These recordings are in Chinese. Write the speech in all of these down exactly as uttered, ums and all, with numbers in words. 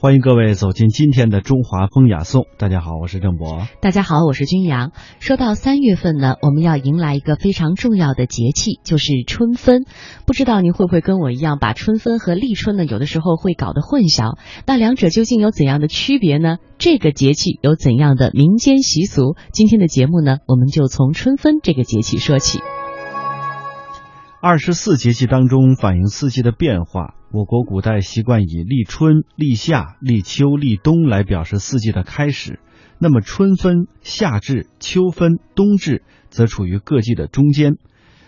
欢迎各位走进今天的中华风雅颂。大家好，我是郑博。大家好，我是君阳。说到三月份呢，我们要迎来一个非常重要的节气，就是春分。不知道您会不会跟我一样，把春分和立春呢有的时候会搞得混淆，那两者究竟有怎样的区别呢？这个节气有怎样的民间习俗？今天的节目呢，我们就从春分这个节气说起。二十四节气当中反映四季的变化，我国古代习惯以立春、立夏、立秋、立冬来表示四季的开始。那么春分、夏至、秋分、冬至则处于各季的中间。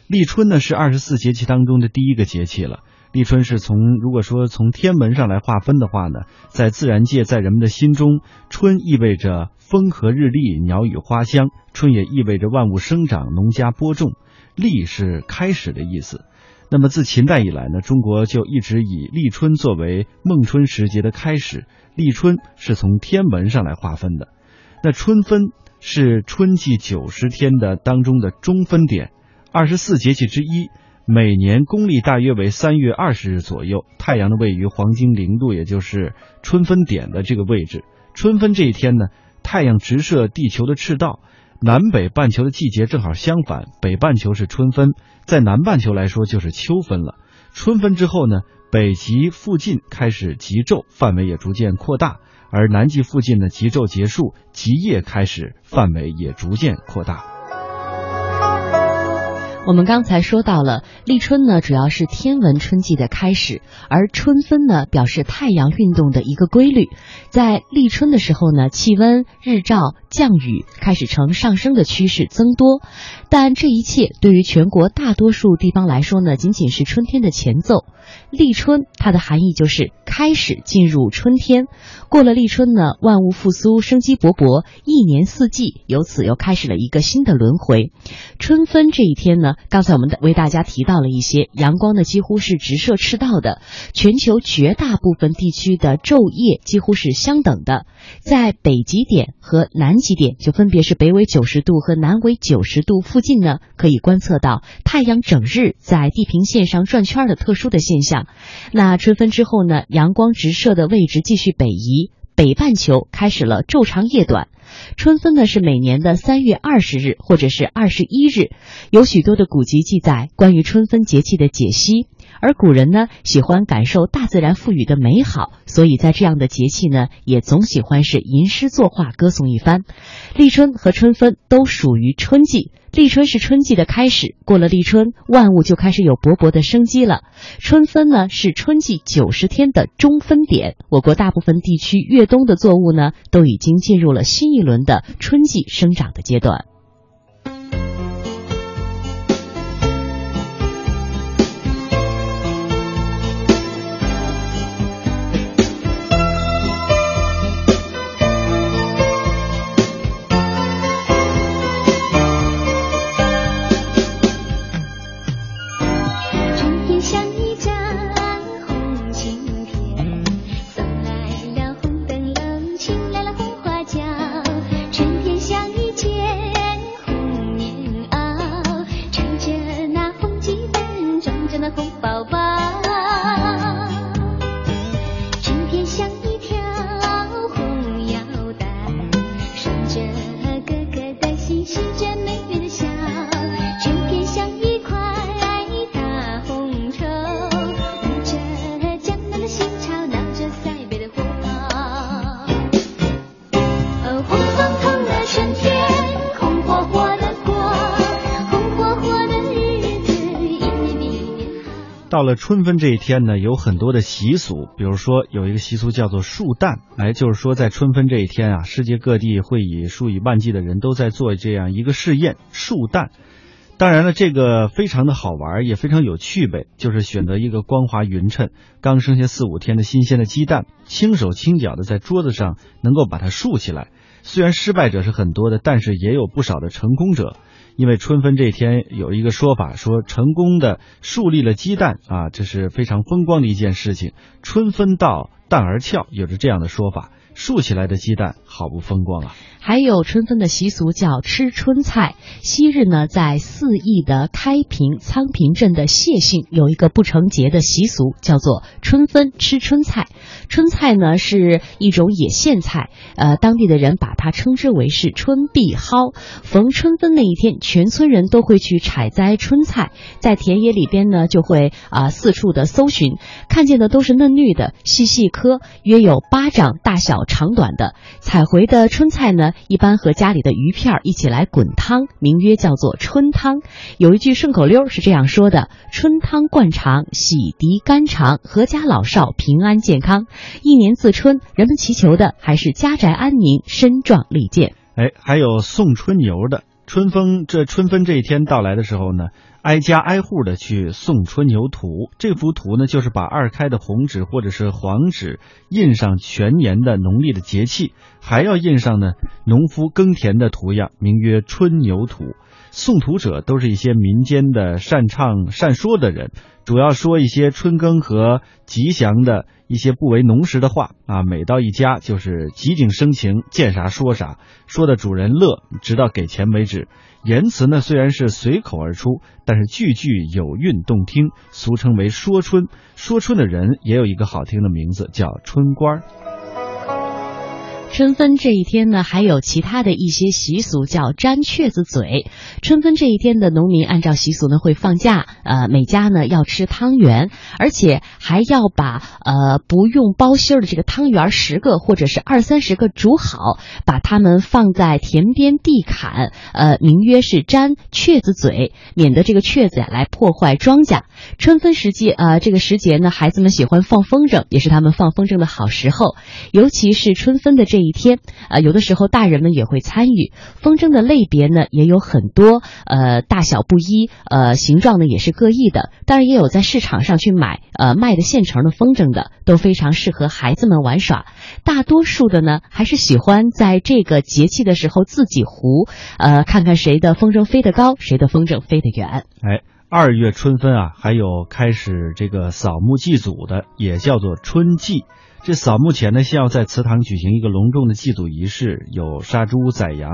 立春呢是二十四节气当中的第一个节气了。立春是从如果说从天文上来划分的话呢，在自然界，在人们的心中，春意味着风和日丽，鸟语花香，春也意味着万物生长，农家播种。立是开始的意思。那么自秦代以来呢，中国就一直以立春作为孟春时节的开始。立春是从天文上来划分的。那春分是春季九十天的当中的中分点，二十四节气之一，每年公历大约为三月二十日左右，太阳的位于黄金零度，也就是春分点的这个位置。春分这一天呢，太阳直射地球的赤道。南北半球的季节正好相反，北半球是春分，在南半球来说就是秋分了。春分之后呢，北极附近开始极昼，范围也逐渐扩大，而南极附近的极昼结束，极夜开始，范围也逐渐扩大。我们刚才说到了，立春呢主要是天文春季的开始，而春分呢表示太阳运动的一个规律。在立春的时候呢，气温、日照、降雨开始呈上升的趋势增多，但这一切对于全国大多数地方来说呢，仅仅是春天的前奏。立春它的含义就是开始进入春天，过了立春呢，万物复苏，生机勃勃，一年四季由此又开始了一个新的轮回。春分这一天呢，刚才我们为大家提到了一些，阳光呢几乎是直射赤道的，全球绝大部分地区的昼夜几乎是相等的。在北极点和南极点，就分别是北纬九十度和南纬九十度附近呢，可以观测到太阳整日在地平线上转圈的特殊的现象。那春分之后呢，阳光直射的位置继续北移，北半球开始了昼长夜短。春分呢是每年的三月二十日或者是二十一日，有许多的古籍记载关于春分节气的解析，而古人呢喜欢感受大自然赋予的美好，所以在这样的节气呢，也总喜欢是吟诗作画，歌颂一番。立春和春分都属于春季，立春是春季的开始，过了立春，万物就开始有勃勃的生机了。春分呢是春季九十天的中分点，我国大部分地区越冬的作物呢都已经进入了新一轮的春季生长的阶段。到了春分这一天呢，有很多的习俗，比如说有一个习俗叫做树诞，哎，就是说在春分这一天啊，世界各地会以数以万计的人都在做这样一个试验，树诞。当然了，这个非常的好玩，也非常有趣味，就是选择一个光滑匀称、刚生下四五天的新鲜的鸡蛋，轻手轻脚的在桌子上能够把它竖起来。虽然失败者是很多的，但是也有不少的成功者。因为春分这天有一个说法，说成功的树立了鸡蛋啊，这是非常风光的一件事情。春分到，蛋而俏，有着这样的说法。竖起来的鸡蛋好不风光啊！还有春分的习俗叫吃春菜。昔日呢，在四邑的开平、仓平镇的谢姓有一个不成节的习俗，叫做春分吃春菜。春菜呢是一种野苋菜，呃，当地的人把它称之为是春碧蒿。逢春分那一天，全村人都会去采摘春菜，在田野里边呢就会啊、呃、四处的搜寻，看见的都是嫩绿的、细细颗，约有巴掌大小、长短的。采回的春菜呢，一般和家里的鱼片一起来滚汤，名曰叫做春汤。有一句顺口溜是这样说的：春汤灌肠，洗涤肝肠，阖家老少平安健康。一年自春，人们祈求的还是家宅安宁，身壮力健。哎，还有送春牛的，春风这春分这一天到来的时候呢，挨家挨户的去送春牛图。这幅图呢，就是把二开的红纸或者是黄纸印上全年的农历的节气，还要印上呢农夫耕田的图样，名曰春牛图。送图者都是一些民间的善唱善说的人，主要说一些春耕和吉祥的一些不为农时的话啊，每到一家就是即景生情，见啥说啥，说的主人乐，直到给钱为止。言辞呢虽然是随口而出，但是句句有韵动听，俗称为说春。说春的人也有一个好听的名字，叫春官。春分这一天呢，还有其他的一些习俗叫粘雀子嘴。春分这一天的农民按照习俗呢会放假，呃，每家呢要吃汤圆，而且还要把呃不用包心儿的这个汤圆十个或者是二三十个煮好，把它们放在田边地坎，呃，名曰是粘雀子嘴，免得这个雀子呀来破坏庄稼。春分时节，呃，这个时节呢，孩子们喜欢放风筝，也是他们放风筝的好时候，尤其是春分的这一天，呃，有的时候大人们也会参与。风筝的类别呢也有很多，呃，大小不一，呃，形状呢也是各异的。当然也有在市场上去买，呃，卖的现成的风筝的，都非常适合孩子们玩耍。大多数的呢还是喜欢在这个节气的时候自己糊，呃，看看谁的风筝飞得高，谁的风筝飞得远。哎，二月春分啊，还有开始这个扫墓祭祖的，也叫做春祭。这扫墓前呢，先要在祠堂举行一个隆重的祭祖仪式，有杀猪宰羊，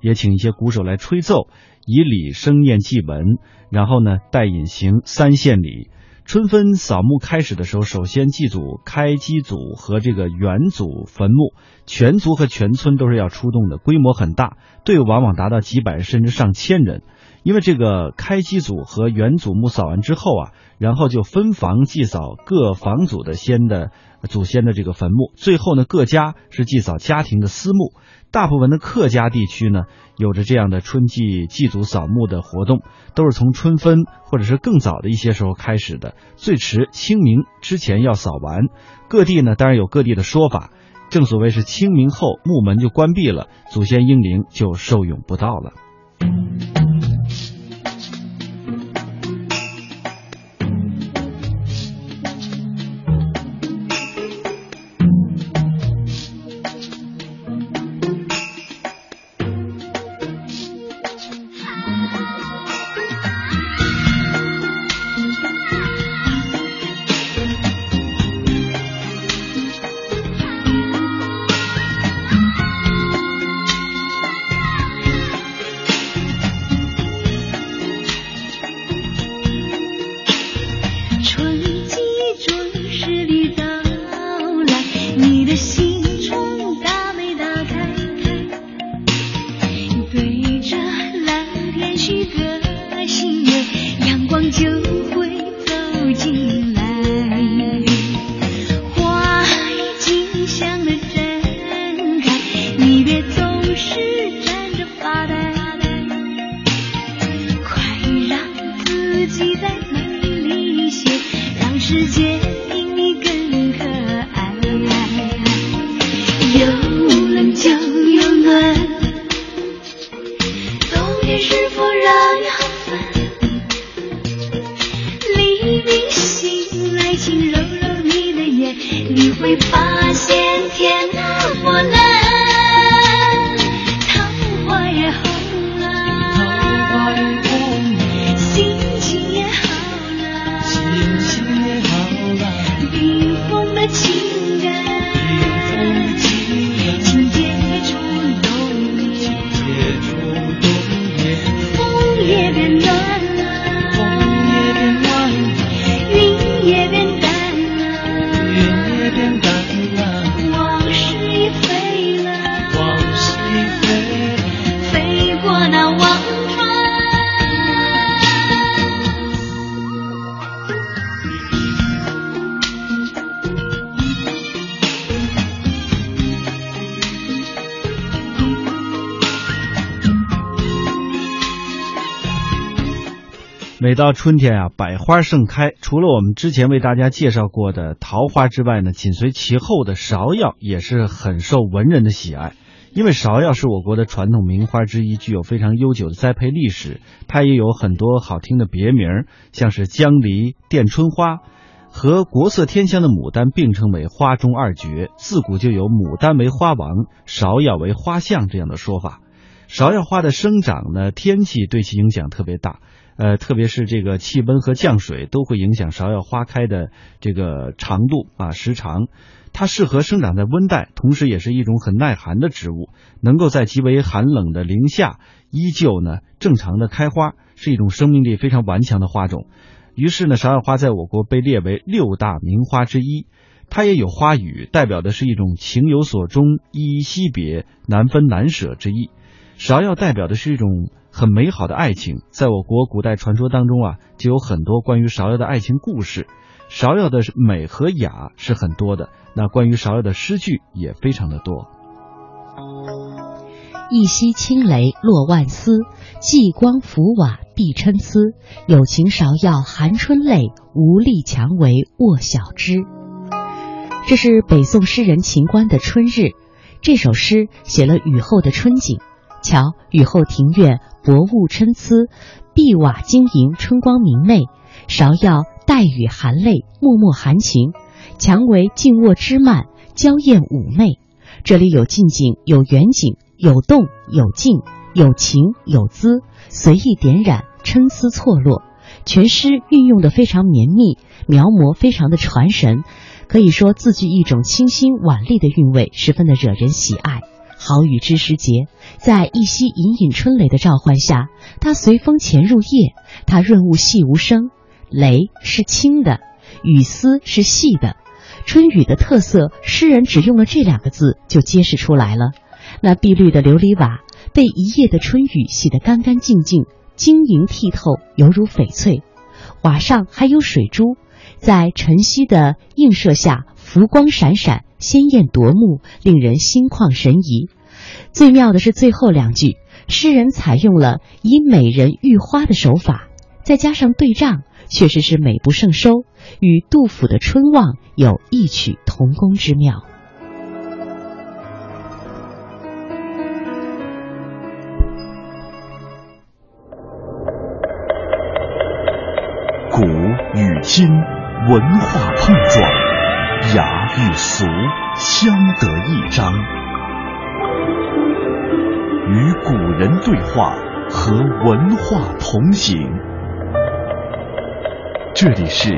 也请一些鼓手来吹奏，以礼生念祭文，然后呢带引行三献礼。春分扫墓开始的时候，首先祭祖开基祖和这个元祖坟墓，全族和全村都是要出动的，规模很大，队伍往往达到几百甚至上千人。因为这个开基祖和元祖墓扫完之后啊，然后就分房祭扫各房祖的先的祖先的这个坟墓，最后呢各家是祭扫家庭的私墓。大部分的客家地区呢有着这样的春季祭祖扫墓的活动，都是从春分或者是更早的一些时候开始的，最迟清明之前要扫完。各地呢当然有各地的说法，正所谓是清明后墓门就关闭了，祖先英灵就受用不到了。情感，冰封的情感。每到春天啊，百花盛开，除了我们之前为大家介绍过的桃花之外呢，紧随其后的芍药也是很受文人的喜爱。因为芍药是我国的传统名花之一，具有非常悠久的栽培历史，它也有很多好听的别名，像是江梨、殿春花，和国色天香的牡丹并称为花中二绝，自古就有牡丹为花王，芍药为花相这样的说法。芍药花的生长呢，天气对其影响特别大，呃，特别是这个气温和降水都会影响芍药花开的这个长度啊时长。它适合生长在温带，同时也是一种很耐寒的植物，能够在极为寒冷的零下依旧呢正常的开花，是一种生命力非常顽强的花种。于是呢，芍药花在我国被列为六大名花之一。它也有花语，代表的是一种情有所钟、依依惜别、难分难舍之意。芍药代表的是一种很美好的爱情，在我国古代传说当中啊，就有很多关于芍药的爱情故事。芍药的美和雅是很多的，那关于芍药的诗句也非常的多。一夕清雷落万丝，霁光浮瓦碧参差。有情芍药含春泪，无力蔷薇卧晓枝。这是北宋诗人秦观的《春日》，这首诗写了雨后的春景。瞧，雨后庭院薄雾参差，碧瓦晶莹，春光明媚。芍药带雨含泪，脉脉含情。蔷薇静卧枝蔓，娇艳妩媚。这里有近景，有远景，有动有静，有情有姿，随意点染，参差错落。全诗运用得非常绵密，描摹非常的传神，可以说自具一种清新婉丽的韵味，十分的惹人喜爱。好雨知时节，在一夕隐隐春雷的召唤下，它随风潜入夜，它润物细无声。雷是轻的，雨丝是细的，春雨的特色，诗人只用了这两个字就揭示出来了。那碧绿的琉璃瓦被一夜的春雨洗得干干净净，晶莹剔透，犹如翡翠。瓦上还有水珠，在晨曦的映射下，浮光闪闪，鲜艳夺目，令人心旷神怡。最妙的是最后两句，诗人采用了以美人喻花的手法，再加上对仗，确实是美不胜收，与杜甫的《春望》有异曲同工之妙。古与今文化碰撞，雅与俗相得益彰，与古人对话，和文化同行。这里是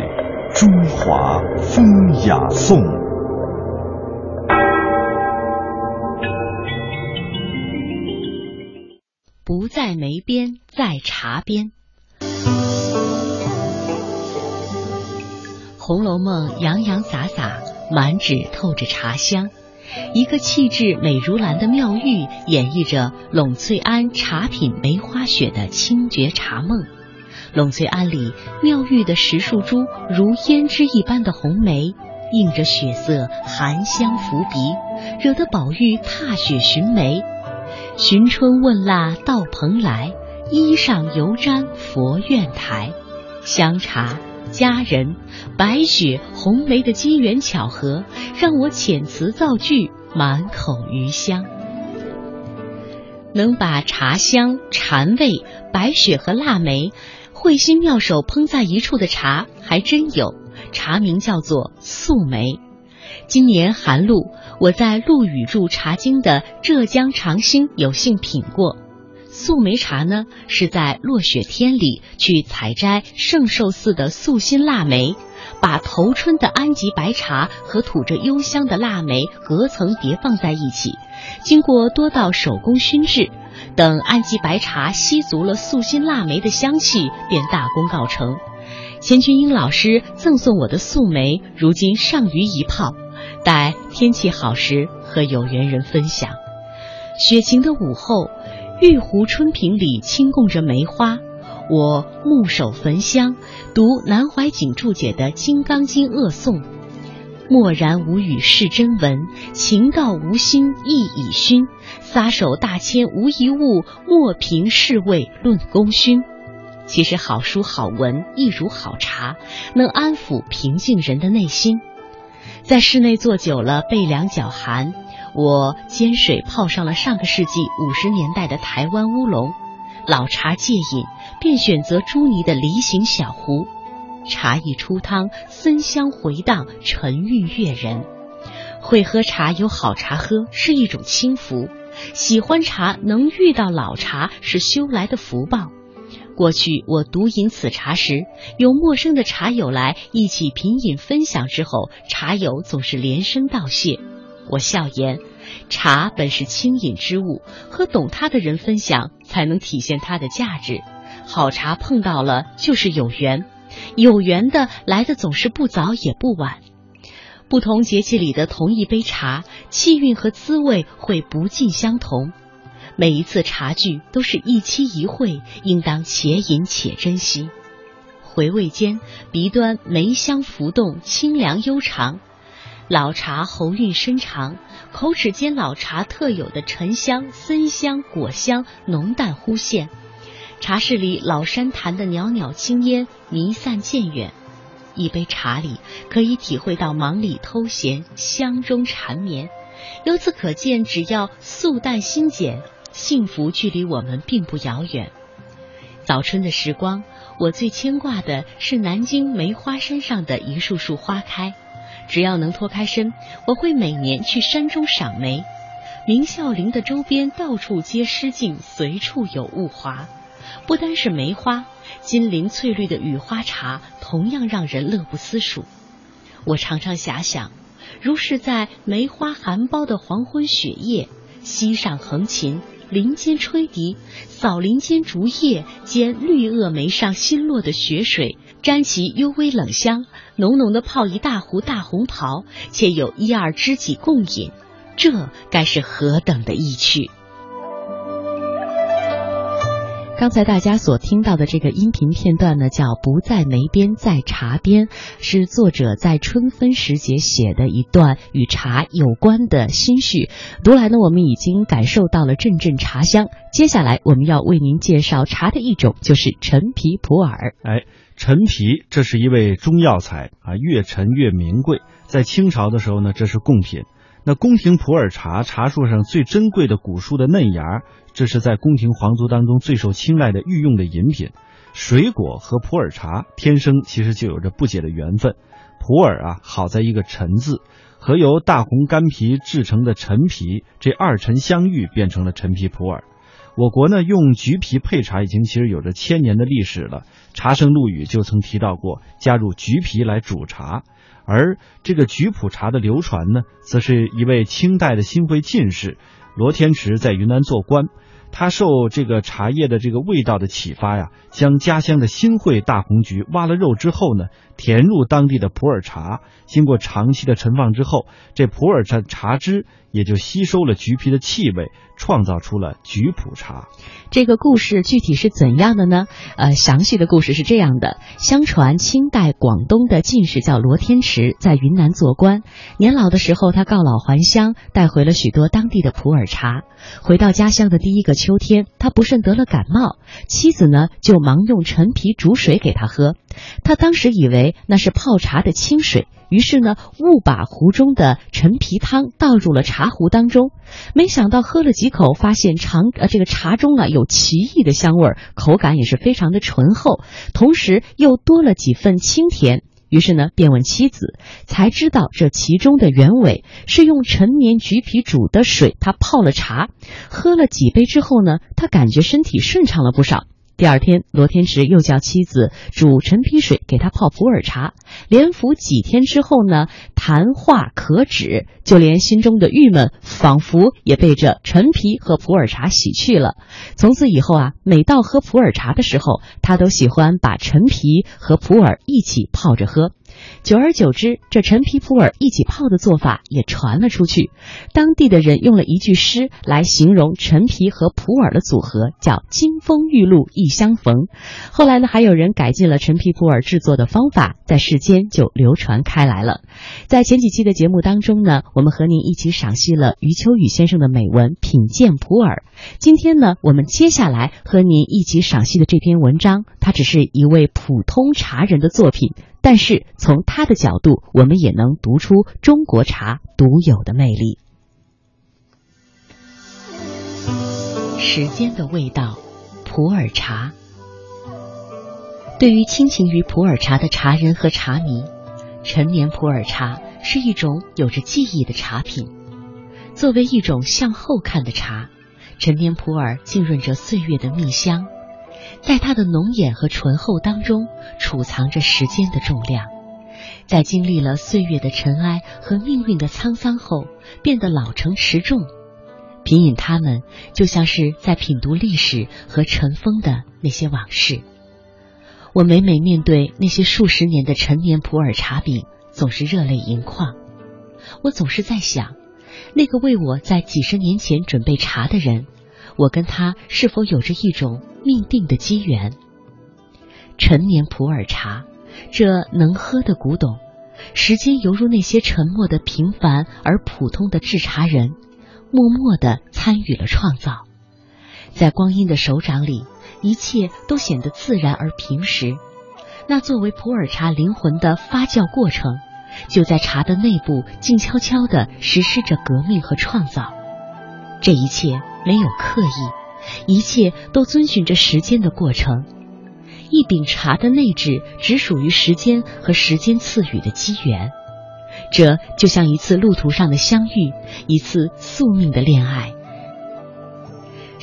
中华风雅颂。不在梅边，在茶边。《红楼梦》洋洋洒洒，满纸透着茶香。一个气质美如兰的妙玉，演绎着栊翠庵茶品梅花雪的清绝茶梦。栊翠庵里，妙玉的十数株如胭脂一般的红梅，映着雪色，含香拂鼻，惹得宝玉踏雪寻梅。寻春问腊到蓬莱，衣上犹沾佛院台。香茶佳人白雪红梅的机缘巧合，让我遣词造句，满口余香。能把茶香、禅味、白雪和腊梅会心妙手烹在一处的茶还真有，茶名叫做素梅。今年寒露，我在陆羽著《茶经》的浙江长兴有幸品过。素梅茶呢，是在落雪天里去采摘圣寿寺的素心腊梅，把头春的安吉白茶和吐着幽香的腊梅隔层叠放在一起，经过多道手工熏制，等安吉白茶吸足了素心腊梅的香气，便大功告成。钱群英老师赠送我的素梅，如今尚余一泡，待天气好时和有缘人分享。雪晴的午后，玉壶春瓶里清供着梅花，我目手焚香，读南怀瑾注解的《金刚经》恶颂：默然无语是真文，情到无心意已熏。撒手大千无一物，莫凭是谓论功勋。其实好书好文一如好茶，能安抚平静人的内心。在室内坐久了背凉脚寒，我煎水泡上了上个世纪五十年代的台湾乌龙，老茶戒瘾，便选择朱泥的梨形小壶，茶一出汤，森香回荡，沉韵悦人。会喝茶有好茶喝是一种轻福，喜欢茶能遇到老茶是修来的福报。过去我独饮此茶时，有陌生的茶友来一起品饮分享之后，茶友总是连声道谢。我笑言，茶本是清饮之物，和懂它的人分享才能体现它的价值。好茶碰到了就是有缘，有缘的来的总是不早也不晚。不同节气里的同一杯茶，气韵和滋味会不尽相同。每一次茶聚都是一期一会，应当且饮且珍惜。回味间，鼻端梅香浮动，清凉悠长。老茶喉韵深长，口齿间老茶特有的沉香、森香、果香浓淡忽现。茶室里老山檀的袅袅青烟弥散渐远。一杯茶里可以体会到忙里偷闲，香中缠绵。由此可见，只要素淡心简，幸福距离我们并不遥远。早春的时光，我最牵挂的是南京梅花山上的一束束花开。只要能脱开身，我会每年去山中赏梅。明孝陵的周边到处皆诗境，随处有物华。不单是梅花，金陵翠绿的雨花茶同样让人乐不思蜀。我常常遐想，如是在梅花含苞的黄昏雪夜，溪上横琴，林间吹笛，扫林间竹叶，兼绿萼梅上新落的雪水，沾其幽微冷香，浓浓的泡一大壶大红袍，且有一二知己共饮，这该是何等的意趣。刚才大家所听到的这个音频片段呢，叫《不在梅边在茶边》，是作者在春分时节写的一段与茶有关的心绪。读来呢，我们已经感受到了阵阵茶香。接下来我们要为您介绍茶的一种，就是陈皮普洱。哎，陈皮这是一味中药材啊，越陈越名贵。在清朝的时候呢，这是贡品。那宫廷普洱茶，茶树上最珍贵的古树的嫩芽，这是在宫廷皇族当中最受青睐的御用的饮品。水果和普洱茶天生其实就有着不解的缘分。普洱啊，好在一个陈字，和由大红干皮制成的陈皮，这二陈相遇变成了陈皮普洱。我国呢，用橘皮配茶已经其实有着千年的历史了，茶圣陆羽就曾提到过加入橘皮来煮茶。而这个橘普茶的流传呢，则是一位清代的新会进士罗天池在云南做官，他受这个茶叶的这个味道的启发呀，将家乡的新会大红橘挖了肉之后呢，填入当地的普洱茶，经过长期的陈放之后，这普洱茶茶汁也就吸收了橘皮的气味，创造出了橘普茶。这个故事具体是怎样的呢？呃，详细的故事是这样的：相传清代广东的进士叫罗天池，在云南做官，年老的时候他告老还乡，带回了许多当地的普洱茶。回到家乡的第一个秋天，他不慎得了感冒，妻子呢就忙用陈皮煮水给他喝。他当时以为那是泡茶的清水，于是呢误把壶中的陈皮汤倒入了茶壶当中，没想到喝了几口，发现长、呃、这个茶中啊有奇异的香味，口感也是非常的醇厚，同时又多了几分清甜。于是呢便问妻子，才知道这其中的原委是用陈年橘皮煮的水，他泡了茶，喝了几杯之后呢，他感觉身体顺畅了不少。第二天，罗天池又叫妻子煮陈皮水给他泡普洱茶，连服几天之后呢，谈话可止，就连心中的郁闷仿佛也被这陈皮和普洱茶洗去了。从此以后啊，每到喝普洱茶的时候，他都喜欢把陈皮和普洱一起泡着喝。久而久之，这陈皮普洱一起泡的做法也传了出去。当地的人用了一句诗来形容陈皮和普洱的组合，叫金风玉露一相逢。后来呢，还有人改进了陈皮普洱制作的方法，在世间就流传开来了。在前几期的节目当中呢，我们和您一起赏析了余秋雨先生的美文《品鉴普洱》。今天呢，我们接下来和您一起赏析的这篇文章，它只是一位普通茶人的作品，但是从他的角度，我们也能读出中国茶独有的魅力。时间的味道，普洱茶。对于亲情于普洱茶的茶人和茶迷，陈年普洱茶是一种有着记忆的茶品。作为一种向后看的茶，陈年普洱浸润着岁月的蜜香，在它的浓艳和醇厚当中储藏着时间的重量，在经历了岁月的尘埃和命运的沧桑后，变得老成持重。品饮它们，就像是在品读历史和尘封的那些往事。我每每面对那些数十年的陈年普洱茶饼，总是热泪盈眶。我总是在想，那个为我在几十年前准备茶的人，我跟他是否有着一种命定的机缘？陈年普洱茶，这能喝的古董，时间犹如那些沉默的平凡而普通的制茶人，默默地参与了创造。在光阴的手掌里，一切都显得自然而平实。那作为普洱茶灵魂的发酵过程，就在茶的内部静悄悄地实施着革命和创造。这一切没有刻意，一切都遵循着时间的过程。一饼茶的内质只属于时间和时间赐予的机缘。这就像一次路途上的相遇，一次宿命的恋爱。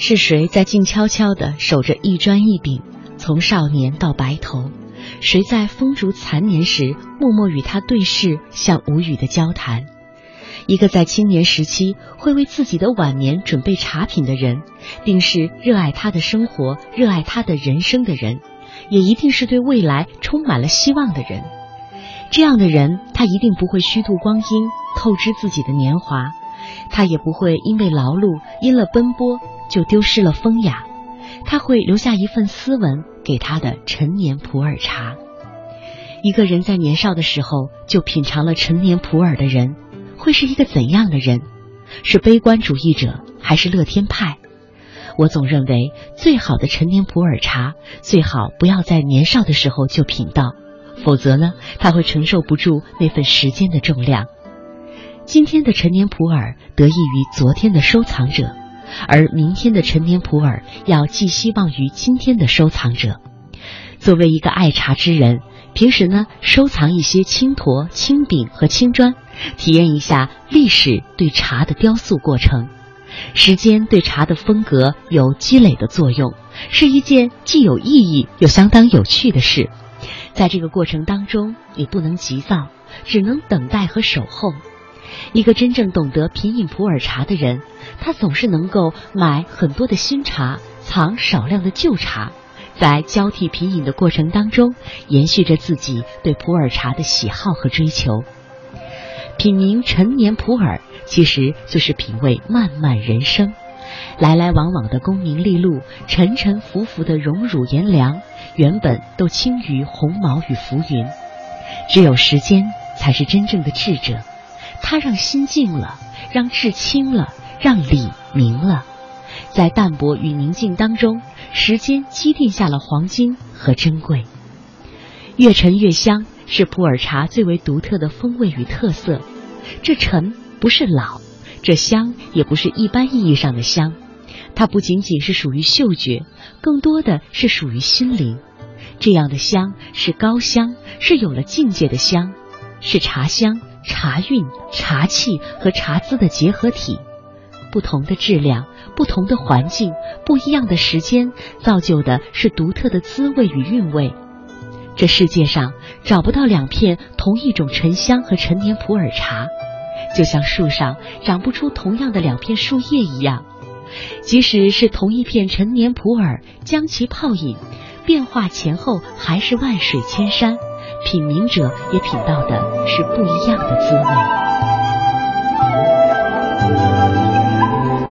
是谁在静悄悄地守着一砖一饼，从少年到白头？谁在风烛残年时默默与他对视，像无语的交谈？一个在青年时期会为自己的晚年准备茶品的人，定是热爱他的生活，热爱他的人生的人，也一定是对未来充满了希望的人。这样的人，他一定不会虚度光阴，透支自己的年华，他也不会因为劳碌，因了奔波就丢失了风雅，他会留下一份斯文给他的陈年普洱茶。一个人在年少的时候就品尝了陈年普洱的人，会是一个怎样的人？是悲观主义者还是乐天派？我总认为，最好的陈年普洱茶最好不要在年少的时候就品到，否则呢，它会承受不住那份时间的重量。今天的陈年普洱得益于昨天的收藏者，而明天的陈年普洱要寄希望于今天的收藏者。作为一个爱茶之人，平时呢，收藏一些青砣、青饼和青砖，体验一下历史对茶的雕塑过程。时间对茶的风格有积累的作用，是一件既有意义又相当有趣的事。在这个过程当中，也不能急躁，只能等待和守候。一个真正懂得品饮普洱茶的人，他总是能够买很多的新茶，藏少量的旧茶，在交替品饮的过程当中，延续着自己对普洱茶的喜好和追求。品茗陈年普洱，其实就是品味漫漫人生。来来往往的功名利禄，沉沉浮浮的荣辱炎凉，原本都轻于鸿毛与浮云。只有时间才是真正的智者，它让心静了，让志清了，让理明了。在淡泊与宁静当中，时间积淀下了黄金和珍贵。越陈越香是普洱茶最为独特的风味与特色。这陈不是老，这香也不是一般意义上的香，它不仅仅是属于嗅觉，更多的是属于心灵。这样的香是高香，是有了境界的香，是茶香、茶韵、茶气和茶滋的结合体。不同的质量，不同的环境，不一样的时间，造就的是独特的滋味与韵味。这世界上找不到两片同一种沉香和陈年普洱茶，就像树上长不出同样的两片树叶一样。即使是同一片陈年普洱，将其泡饮，变化前后还是万水千山，品茗者也品到的是不一样的滋味。